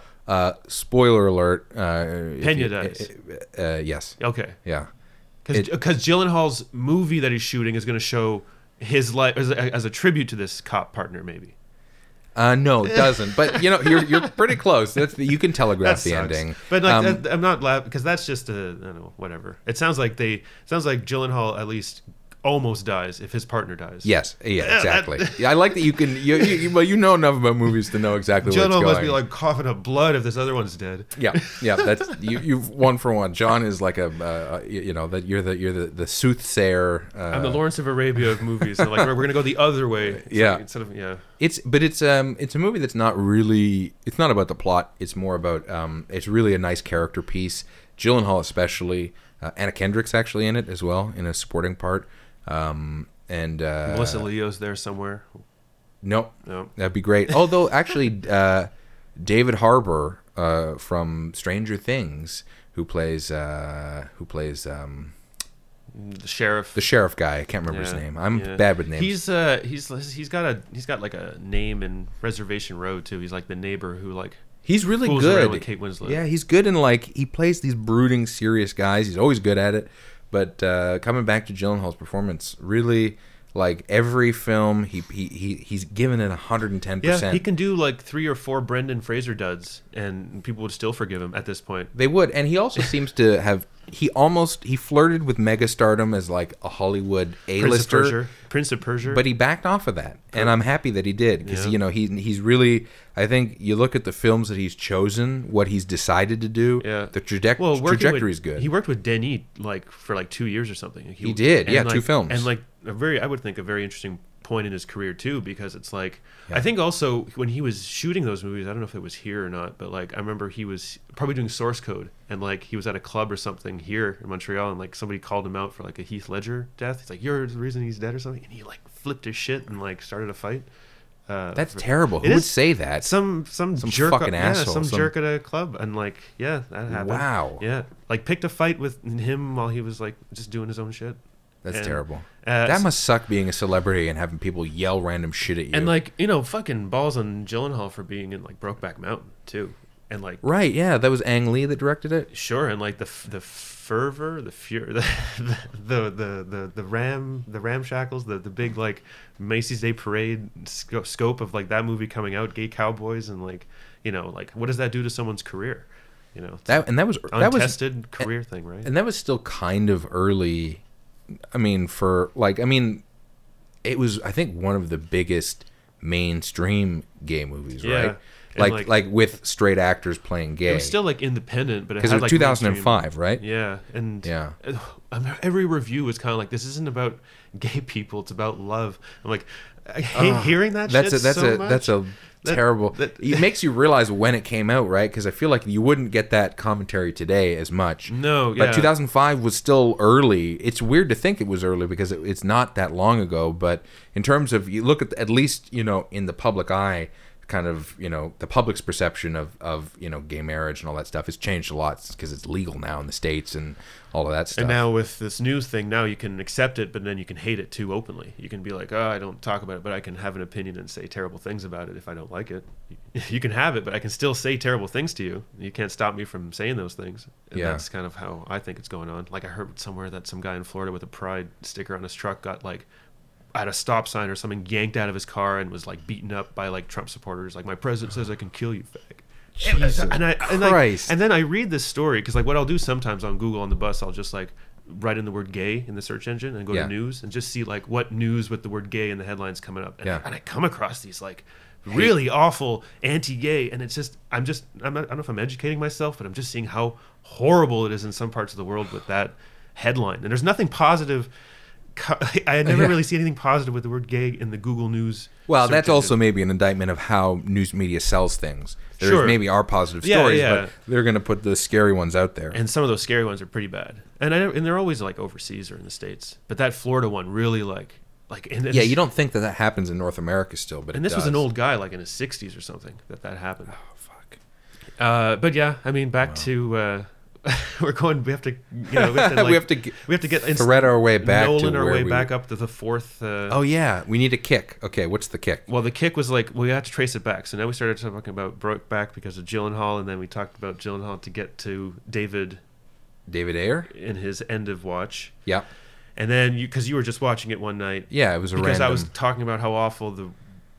spoiler alert. Peña dies. Yes. Okay. Yeah. Because Gyllenhaal's movie that he's shooting is going to show his life as a tribute to this cop partner, maybe. No, it doesn't. But you're pretty close. You can telegraph the ending. But like, I'm not laughing because that's just I don't know, whatever. It sounds like Gyllenhaal at least almost dies if his partner dies. Yes, exactly. I like that you can. You know enough about movies to know exactly where it's going. Gyllenhaal must be like coughing up blood if this other one's dead. Yeah. That's you've one for one. John is like a that you're the soothsayer. I'm the Lawrence of Arabia of movies. So like we're gonna go the other way. It's a movie that's not really. It's not about the plot. It's more about It's really a nice character piece. Gyllenhaal especially. Anna Kendrick's actually in it as well in a supporting part. And Melissa Leo's there somewhere. No, that'd be great. Although actually, David Harbour from Stranger Things, who plays the sheriff guy. I can't remember his name. I'm bad with names. He's got like a name in Reservation Road too. He's like the neighbor who like. He's really good. With Kate Winslet. Yeah, he's good and like he plays these brooding, serious guys. He's always good at it. But coming back to Gyllenhaal's performance, really Like every film, he's given it 110%. Yeah, he can do like 3 or 4 Brendan Fraser duds, and people would still forgive him at this point. They would, and he also seems to have. He flirted with megastardom as like a Hollywood A-lister, Prince of Persia. But he backed off of that, and I'm happy that he did because you know he's really. I think you look at the films that he's chosen, what he's decided to do. Yeah. The trajectory is good. He worked with Denis like for like 2 years or something. He did, yeah, like, 2 films, and like I would think a very interesting point in his career too, because it's like I think also when he was shooting those movies, I don't know if it was here or not, but like I remember he was probably doing Source Code, and like he was at a club or something here in Montreal, and like somebody called him out for like a Heath Ledger death. He's like, "You're the reason he's dead" or something, and he like flipped his shit and like started a fight. That's terrible. Who would say that? Some jerk fucking asshole. Some jerk at a club, and like that happened. Wow. Yeah, like picked a fight with him while he was like just doing his own shit. That's terrible. That must suck being a celebrity and having people yell random shit at you. And like, you know, fucking balls on Gyllenhaal for being in like Brokeback Mountain too. And like, right, yeah, that was Ang Lee that directed it. Sure, and like the ramshackles, the big like Macy's Day Parade scope of like that movie coming out, gay cowboys, and like, you know, like what does that do to someone's career? You know, that was untested career thing, right? And that was still kind of early. I mean, it was, I think, one of the biggest mainstream gay movies, right? Like with straight actors playing gay. It was still like independent, but it had like 2005, mainstream. Right? Yeah, and yeah, every review was kind of like, "This isn't about gay people; it's about love." I'm like, I hate hearing that. Terrible. It makes you realize when it came out, right? Because I feel like you wouldn't get that commentary today as much. No, yeah. But 2005 was still early. It's weird to think it was early because it's not that long ago. But in terms of, you look at least, you know, in the public eye, kind of, you know, the public's perception of you know, gay marriage and all that stuff has changed a lot because it's legal now in the States and all of that stuff. And now with this new thing, now you can accept it, but then you can hate it too openly. You can be like, "Oh, I don't talk about it, but I can have an opinion and say terrible things about it if I don't like it." You can have it, but I can still say terrible things to you. You can't stop me from saying those things. And that's kind of how I think it's going on. Like I heard somewhere that some guy in Florida with a pride sticker on his truck got like at a stop sign or something yanked out of his car and was like beaten up by like Trump supporters. Like, "My president says I can kill you, fag." Jesus Christ. And then I read this story because like what I'll do sometimes on Google on the bus, I'll just like write in the word "gay" in the search engine and go to news and just see like what news with the word "gay" in the headlines coming up. And I come across these like really awful anti-gay, and it's just I don't know if I'm educating myself, but I'm just seeing how horrible it is in some parts of the world with that headline. And there's nothing positive. I had never really seen anything positive with the word "gay" in the Google News. Well, that's also maybe an indictment of how news media sells things. There's maybe are positive stories, but they're going to put the scary ones out there. And some of those scary ones are pretty bad. And they're always like overseas or in the States. But that Florida one really like and you don't think that happens in North America still, but it does. Was an old guy like in his 60s or something that happened. Oh fuck. But yeah, I mean back to we have to thread our way back, Nolan to our way back up to the fourth. We need a kick. Okay, what's the kick? Well, the kick was like we had to trace it back. So now we started talking about Brokeback because of Gyllenhaal, and then we talked about Gyllenhaal to get to David Ayer in his End of Watch. Yeah, and then because you were just watching it one night. Yeah, it was I was talking about how awful the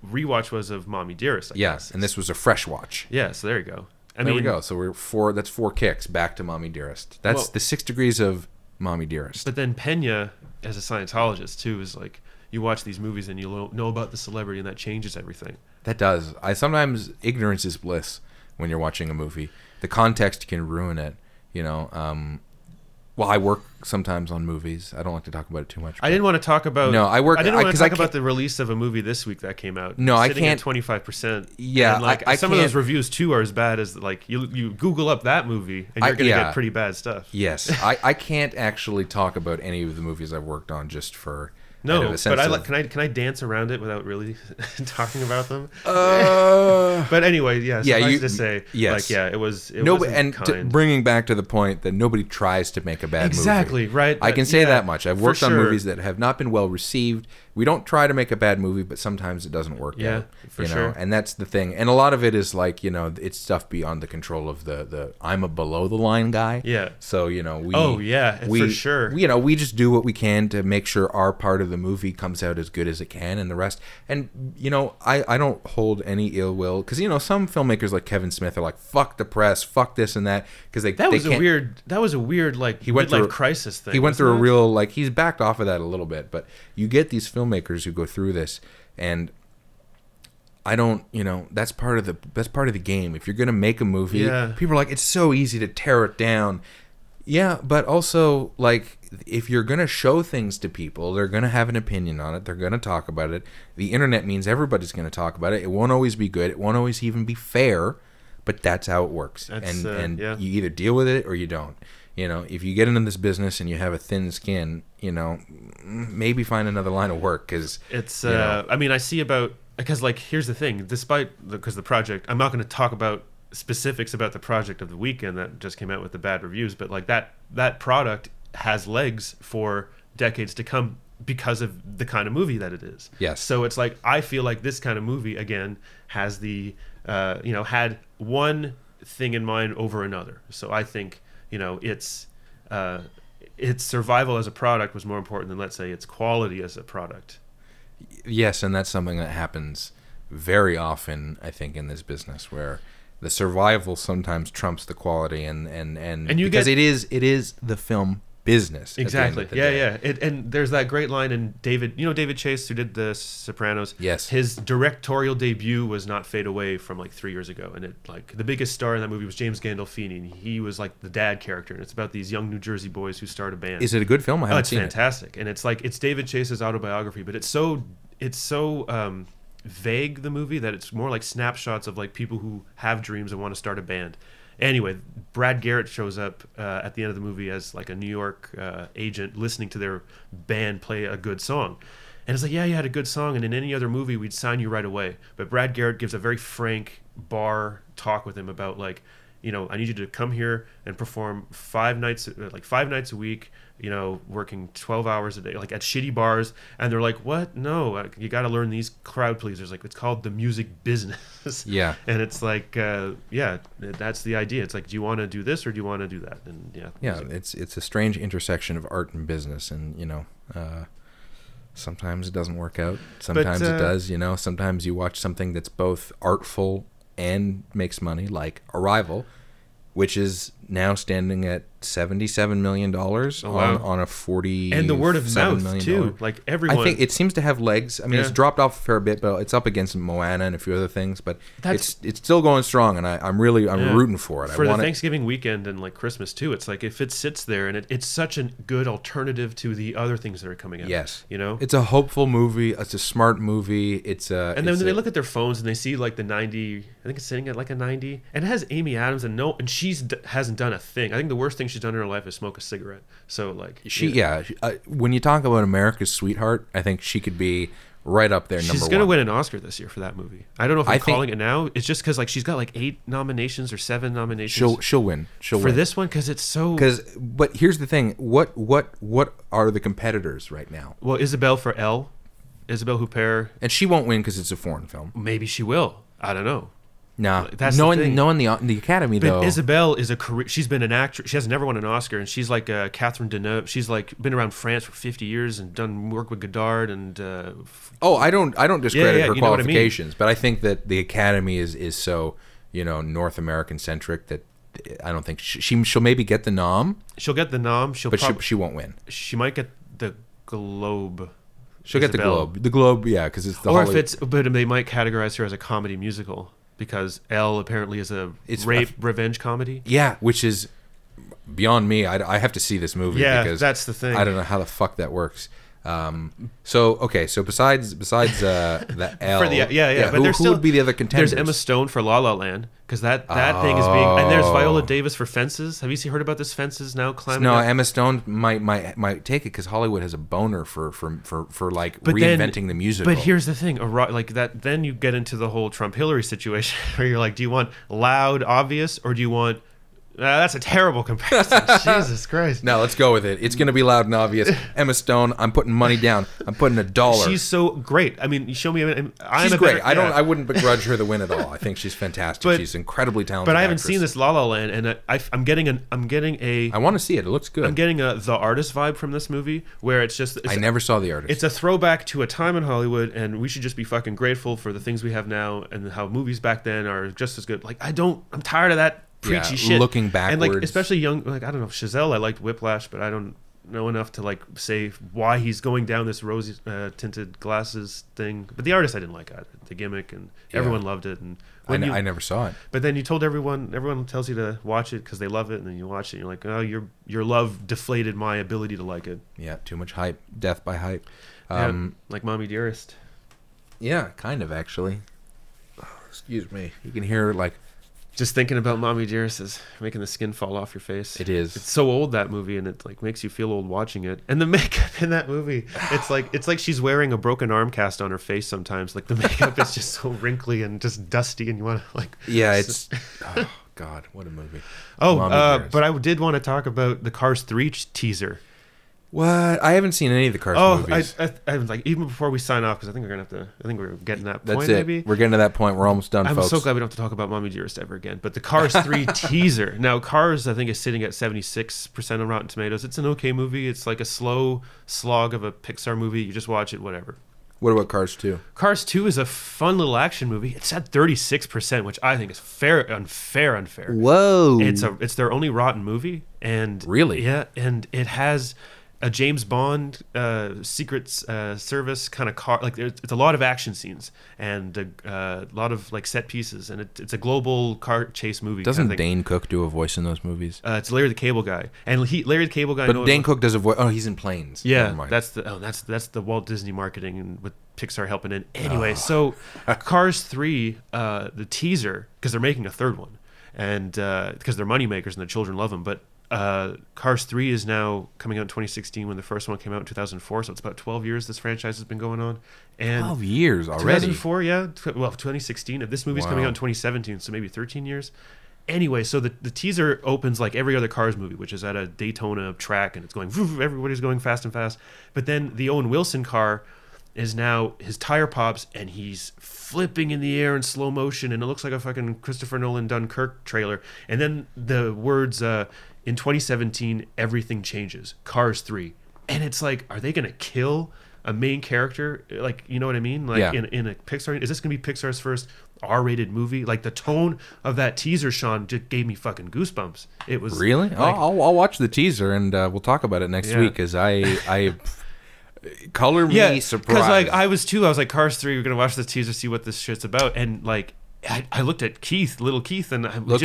rewatch was of Mommy Dearest. Yes, and this was a fresh watch. Yeah, so there you go. There we go. So we're 4. That's 4 kicks back to Mommy Dearest. That's the 6 degrees of Mommy Dearest. But then Peña, as a Scientologist too, is like you watch these movies and you know about the celebrity, and that changes everything. That does. I sometimes ignorance is bliss when you're watching a movie. The context can ruin it. You know. Well, I work sometimes on movies. I don't like to talk about it too much. I didn't want to talk about. No, I work. I didn't want to talk about the release of a movie this week that came out. No, I can't. 25%. Yeah, and like some of those reviews too are as bad as like you Google up that movie and you're gonna get pretty bad stuff. Yes, I can't actually talk about any of the movies I've worked on just for. No, kind of but can I dance around it without really talking about them? But anyway, yes. Yeah, I used to say, yes. Like, yeah, it was. It nobody, and bringing back to the point that nobody tries to make a bad movie. Exactly right. I can say that much. I've worked on movies that have not been well received. we don't try to make a bad movie, but sometimes it doesn't work out. For sure. And that's the thing. And a lot of it is like, you know, it's stuff beyond the control of the I'm a below the line guy. Yeah. So, you know, we just do what we can to make sure our part of the movie comes out as good as it can and the rest. And, you know, I don't hold any ill will because, you know, some filmmakers like Kevin Smith are like, fuck the press, fuck this and that. Because that was a weird midlife crisis thing. He went through a real, like, he's backed off of that a little bit, but you get these filmmakers who go through this, and I don't, you know, that's part of the game. If you're gonna make a movie, people are like, it's so easy to tear it down. Yeah, but also, like, if you're gonna show things to people, they're gonna have an opinion on it. They're gonna talk about it. The internet means everybody's gonna talk about it. It won't always be good. It won't always even be fair. But that's how it works. You either deal with it or you don't. You know, if you get into this business and you have a thin skin, you know, maybe find another line of work because it's. I mean, I see about because, like, here's the thing. Because the project, I'm not going to talk about specifics about the project of the weekend that just came out with the bad reviews, but like that product has legs for decades to come because of the kind of movie that it is. Yes. So it's like I feel like this kind of movie again has the had one thing in mind over another. So I think. You know, its survival as a product was more important than, let's say, its quality as a product. Yes, and that's something that happens very often, I think, in this business, where the survival sometimes trumps the quality, and because it is the film business. Exactly. Yeah. And there's that great line in David Chase, who did The Sopranos. Yes. His directorial debut was not Fade Away from like 3 years ago, and it like the biggest star in that movie was James Gandolfini, and he was like the dad character, and it's about these young New Jersey boys who start a band. Is it a good film? I haven't seen it. It's fantastic, and it's like it's David Chase's autobiography, but it's so vague, the movie, that it's more like snapshots of like people who have dreams and want to start a band. Anyway, Brad Garrett shows up at the end of the movie as like a New York agent listening to their band play a good song. And it's like, yeah, you had a good song, and in any other movie, we'd sign you right away. But Brad Garrett gives a very frank bar talk with him about like, you know, I need you to come here and perform five nights a week, you know, working 12 hours a day, like at shitty bars. And they're like, what? No, you got to learn these crowd pleasers. Like, it's called the music business. Yeah. And it's like, that's the idea. It's like, do you want to do this or do you want to do that? And it's a strange intersection of art and business. And, you know, sometimes it doesn't work out. Sometimes it does, you know, sometimes you watch something that's both artful and makes money, like Arrival, which is now standing at $77 million on a $40 million. And the word of mouth too, like everyone. I think it seems to have legs. I mean, it's dropped off a fair bit, but it's up against Moana and a few other things. But it's still going strong, and I'm really rooting for it. I want the Thanksgiving weekend and like Christmas too. It's like if it sits there, and it's such a good alternative to the other things that are coming out. Yes, you know, it's a hopeful movie. It's a smart movie. And then they look at their phones and they see like the 90. I think it's sitting at like a 90, and it has Amy Adams and she's hasn't done a thing. I think the worst thing she's done in her life is smoke a cigarette. So like when you talk about America's sweetheart, I think she could be right up there. She's gonna win an Oscar this year for that movie. I don't know if I'm calling it now. It's just because like she's got like 8 nominations or 7 nominations. She'll win this one because it's so. But here's the thing: what are the competitors right now? Well, Isabelle Huppert, and she won't win because it's a foreign film. Maybe she will. I don't know. No, that's the Academy, but though. Isabelle is she's been an actress. She has never won an Oscar, and she's like Catherine Deneuve. She's like been around France for 50 years and done work with Godard and. I don't discredit her qualifications, but I think that the Academy is so, you know, North American centric that I don't think she'll maybe get the nom. She'll get the nom. She won't win. She might get the Globe. She'll get the Globe. The Globe, yeah, because it's the. Or Hollywood. But they might categorize her as a comedy musical. Because Elle apparently is it's rape revenge comedy. Yeah, which is beyond me. I have to see this movie. Yeah, because that's the thing. I don't know how the fuck that works. So besides the Elle, who would be the other contenders? There's Emma Stone for La La Land because that thing is being, and there's Viola Davis for Fences. Have you heard about this Fences now climbing? No, up? Emma Stone might take it because Hollywood has a boner for like but reinventing the musical. But here's the thing, like that, then you get into the whole Trump Hillary situation where you're like, do you want loud, obvious, or do you want That's a terrible comparison. Jesus Christ. No, let's go with it. It's going to be loud and obvious. Emma Stone, I'm putting money down. I'm putting $1. She's so great. I mean, you show me. She's great. I wouldn't begrudge her the win at all. I think she's fantastic. But she's incredibly talented. But I haven't seen this La La Land, and I'm getting a. I want to see it. It looks good. I'm getting a The Artist vibe from this movie, where it's just. I never saw The Artist. It's a throwback to a time in Hollywood, and we should just be fucking grateful for the things we have now, and how movies back then are just as good. Like I'm tired of that. Preachy shit. Looking backwards. And especially young, I don't know, Chazelle, I liked Whiplash, but I don't know enough to say why he's going down this rose tinted glasses thing. But The Artist I didn't like either. The gimmick, and everyone loved it. And I never saw it. But then you told everyone tells you to watch it because they love it, and then you watch it and you're like, oh, your love deflated my ability to like it. Yeah, too much hype. Death by hype. Like Mommy Dearest. Yeah, kind of actually. Oh, excuse me. You can hear just thinking about Mommy Dearest is making the skin fall off your face. It is. It's so old, that movie, and it makes you feel old watching it. And the makeup in that movie, it's like she's wearing a broken arm cast on her face sometimes. Like the makeup is just so wrinkly and just dusty, and you want to oh God, what a movie. Oh, but I did want to talk about the Cars 3 teaser. What? I haven't seen any of the Cars movies. I was even before we sign off, because I think we're getting that point. That's it. Maybe we're getting to that point. We're almost done, folks. I'm so glad we don't have to talk about Mommy Dearest ever again. But the Cars 3 teaser. Now, Cars, I think, is sitting at 76% on Rotten Tomatoes. It's an okay movie. It's like a slow slog of a Pixar movie. You just watch it, whatever. What about Cars 2? Cars 2 is a fun little action movie. It's at 36%, which I think is unfair. Whoa! It's their only rotten movie, and really, yeah, and it has a James Bond Secret Service kind of car. It's a lot of action scenes and a lot of set pieces, and it's a global car chase movie. Doesn't Dane Cook do a voice in those movies? It's Larry the Cable Guy, and Larry the Cable Guy. But Dane Cook does a voice. Oh, he's in Planes. Yeah, that's the Walt Disney marketing and with Pixar helping in. Anyway, so Cars 3, the teaser, because they're making a third one, and because they're moneymakers and the children love them, but. Cars 3 is now coming out in 2016 when the first one came out in 2004, so it's about 12 years this franchise has been going on. And 12 years already? 2004, yeah. Well, 2016. This movie's coming out in 2017, so maybe 13 years. Anyway, so the teaser opens like every other Cars movie, which is at a Daytona track, and it's going, everybody's going fast and fast. But then the Owen Wilson car is now, his tire pops, and he's flipping in the air in slow motion, and it looks like a fucking Christopher Nolan Dunkirk trailer. And then the words... in 2017, everything changes. Cars 3. And it's like, are they going to kill a main character? You know what I mean? In a Pixar... Is this going to be Pixar's first R-rated movie? The tone of that teaser, Sean, just gave me fucking goosebumps. It was... Really? I'll watch the teaser, and we'll talk about it next week, because I color me surprised. Because I was like, Cars 3, we're going to watch the teaser, see what this shit's about. And I looked at Keith, little Keith, and we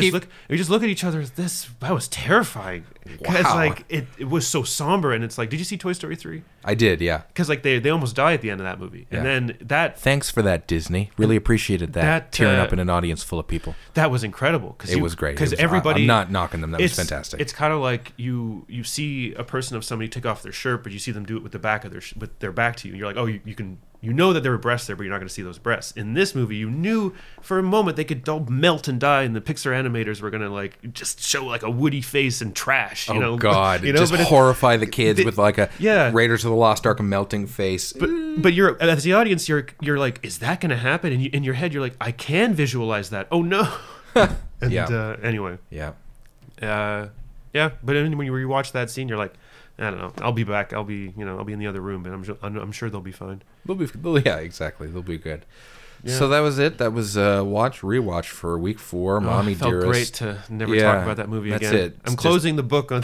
just look at each other. That was terrifying. Because it was so somber, and it's did you see Toy Story 3? I did, yeah. Because they almost die at the end of that movie, and then that. Thanks for that, Disney. Really appreciated that. Tearing up in an audience full of people. That was incredible. It was great. Because everybody, I'm not knocking them. That was fantastic. It's kind of like you see a person of somebody take off their shirt, but you see them do it with the back of with their back to you. And you're like, oh, you can. You know that there were breasts there, but you're not going to see those breasts. In this movie, you knew for a moment they could all melt and die, and the Pixar animators were going to just show a woody face and trash. Oh, God. Just horrify the kids with Raiders of the Lost Ark melting face. But you're, as the audience, you're like, is that going to happen? And in your head, you're like, I can visualize that. Oh, no. And anyway. Yeah. Yeah, but when you rewatch that scene, you're like, I don't know. I'll be back. I'll be in the other room, and I'm sure they'll be fine. Yeah, exactly. They'll be good. Yeah. So that was it. That was rewatch for week 4. Mommy Dearest. Great to never talk about that movie again. That's it. I'm closing the book on.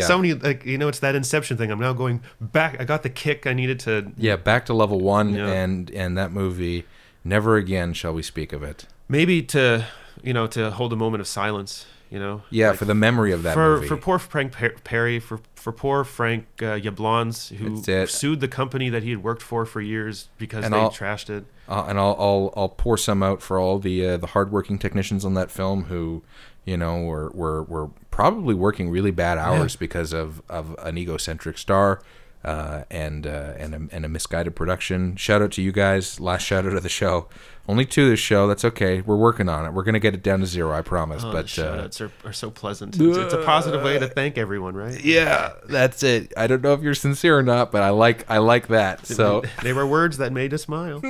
So many, it's that Inception thing. I'm now going back. I got the kick I needed to. Yeah, back to level 1, and that movie. Never again shall we speak of it. Maybe to hold a moment of silence. For the memory of that movie. For poor Frank Perry, for poor Frank Yablans, who sued the company that he had worked for years because they trashed it. And I'll pour some out for all the hardworking technicians on that film who, were probably working really bad hours because of an egocentric star and a misguided production. Shout out to you guys. Last shout out of the show. Only two this show. That's okay. We're working on it. We're going to get it down to zero, I promise. Oh, but shout outs are so pleasant. It's a positive way to thank everyone, right? Yeah, that's it. I don't know if you're sincere or not, but I like that. So they were words that made us smile.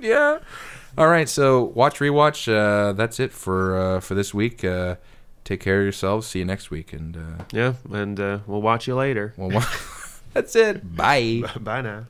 Yeah. All right, so watch, rewatch. That's it for this week. Take care of yourselves. See you next week. And we'll watch you later. That's it. Bye. Bye now.